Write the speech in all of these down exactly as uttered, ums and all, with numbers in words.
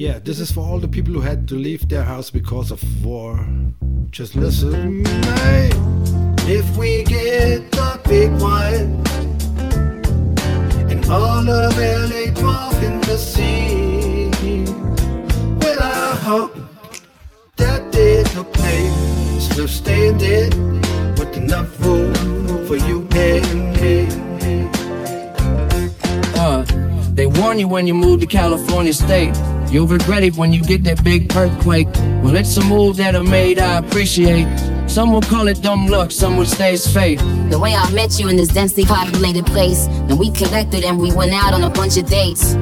Yeah, this is for all the people who had to leave their house because of war. Just listen. If we get the big one and all of L A dropped in the sea, well, I hope that there's a place still standing with enough room for you and me. Uh, they warn you when you move to California State. You'll regret it when you get that big earthquake. Well, it's a move that I made, I appreciate. Some will call it dumb luck, some will say it's fate. The way I met you in this densely populated place, then we connected and we went out on a bunch of dates.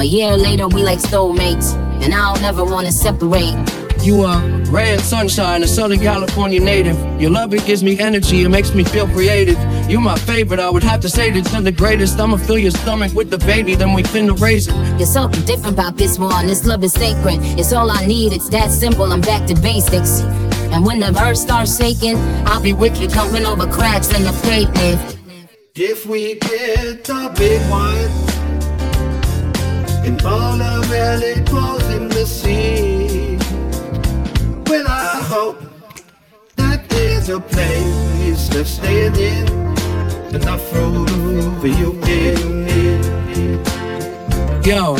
A year later, we like soulmates, and I'll never want to separate. You are rare sunshine, a Southern California native. Your love, it gives me energy, it makes me feel creative. You're my favorite, I would have to say that you're the greatest. I'ma fill your stomach with the baby, then we finna raise it. There's something different about this one, this love is sacred. It's all I need, it's that simple, I'm back to basics. And when the earth starts shaking, I'll be with you coming over cracks in the pavement. If we get the big one, and all the valley falls in the sea, well, I hope that there's a place left standing, enough room for you and me. Yo,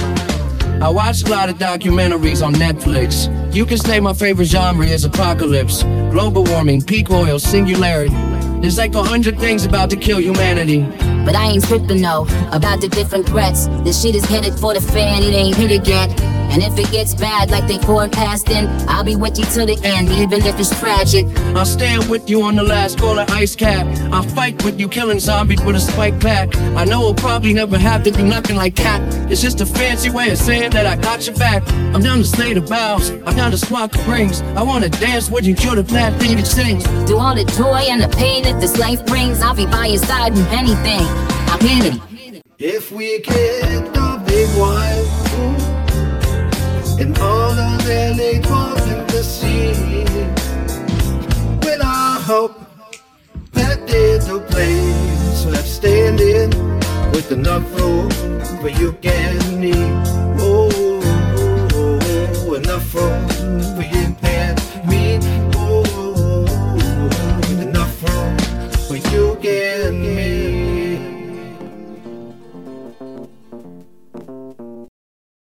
I watched a lot of documentaries on Netflix. You can say my favorite genre is apocalypse, global warming, peak oil, singularity. There's like a hundred things about to kill humanity. But I ain't tripping no, about the different threats. This shit is headed for the fan, it ain't hit it yet. And if it gets bad like they forecast, then I'll be with you till the end, even if it's tragic. I'll stand with you on the last call of Ice Cap. I'll fight with you killing zombies with a spike pack. I know it'll probably never have to do nothing like that. It's just a fancy way of saying that I got your back. I'm down to slay the bows, I'm down to swat the rings. I wanna dance with you till the bad thing that sings. Do all the joy and the pain that this life brings, I'll be by your side with anything. I'm in it. If we get the big one, and all of L A falls in the sea, but I hope that there's a place left standing with enough room for you and me.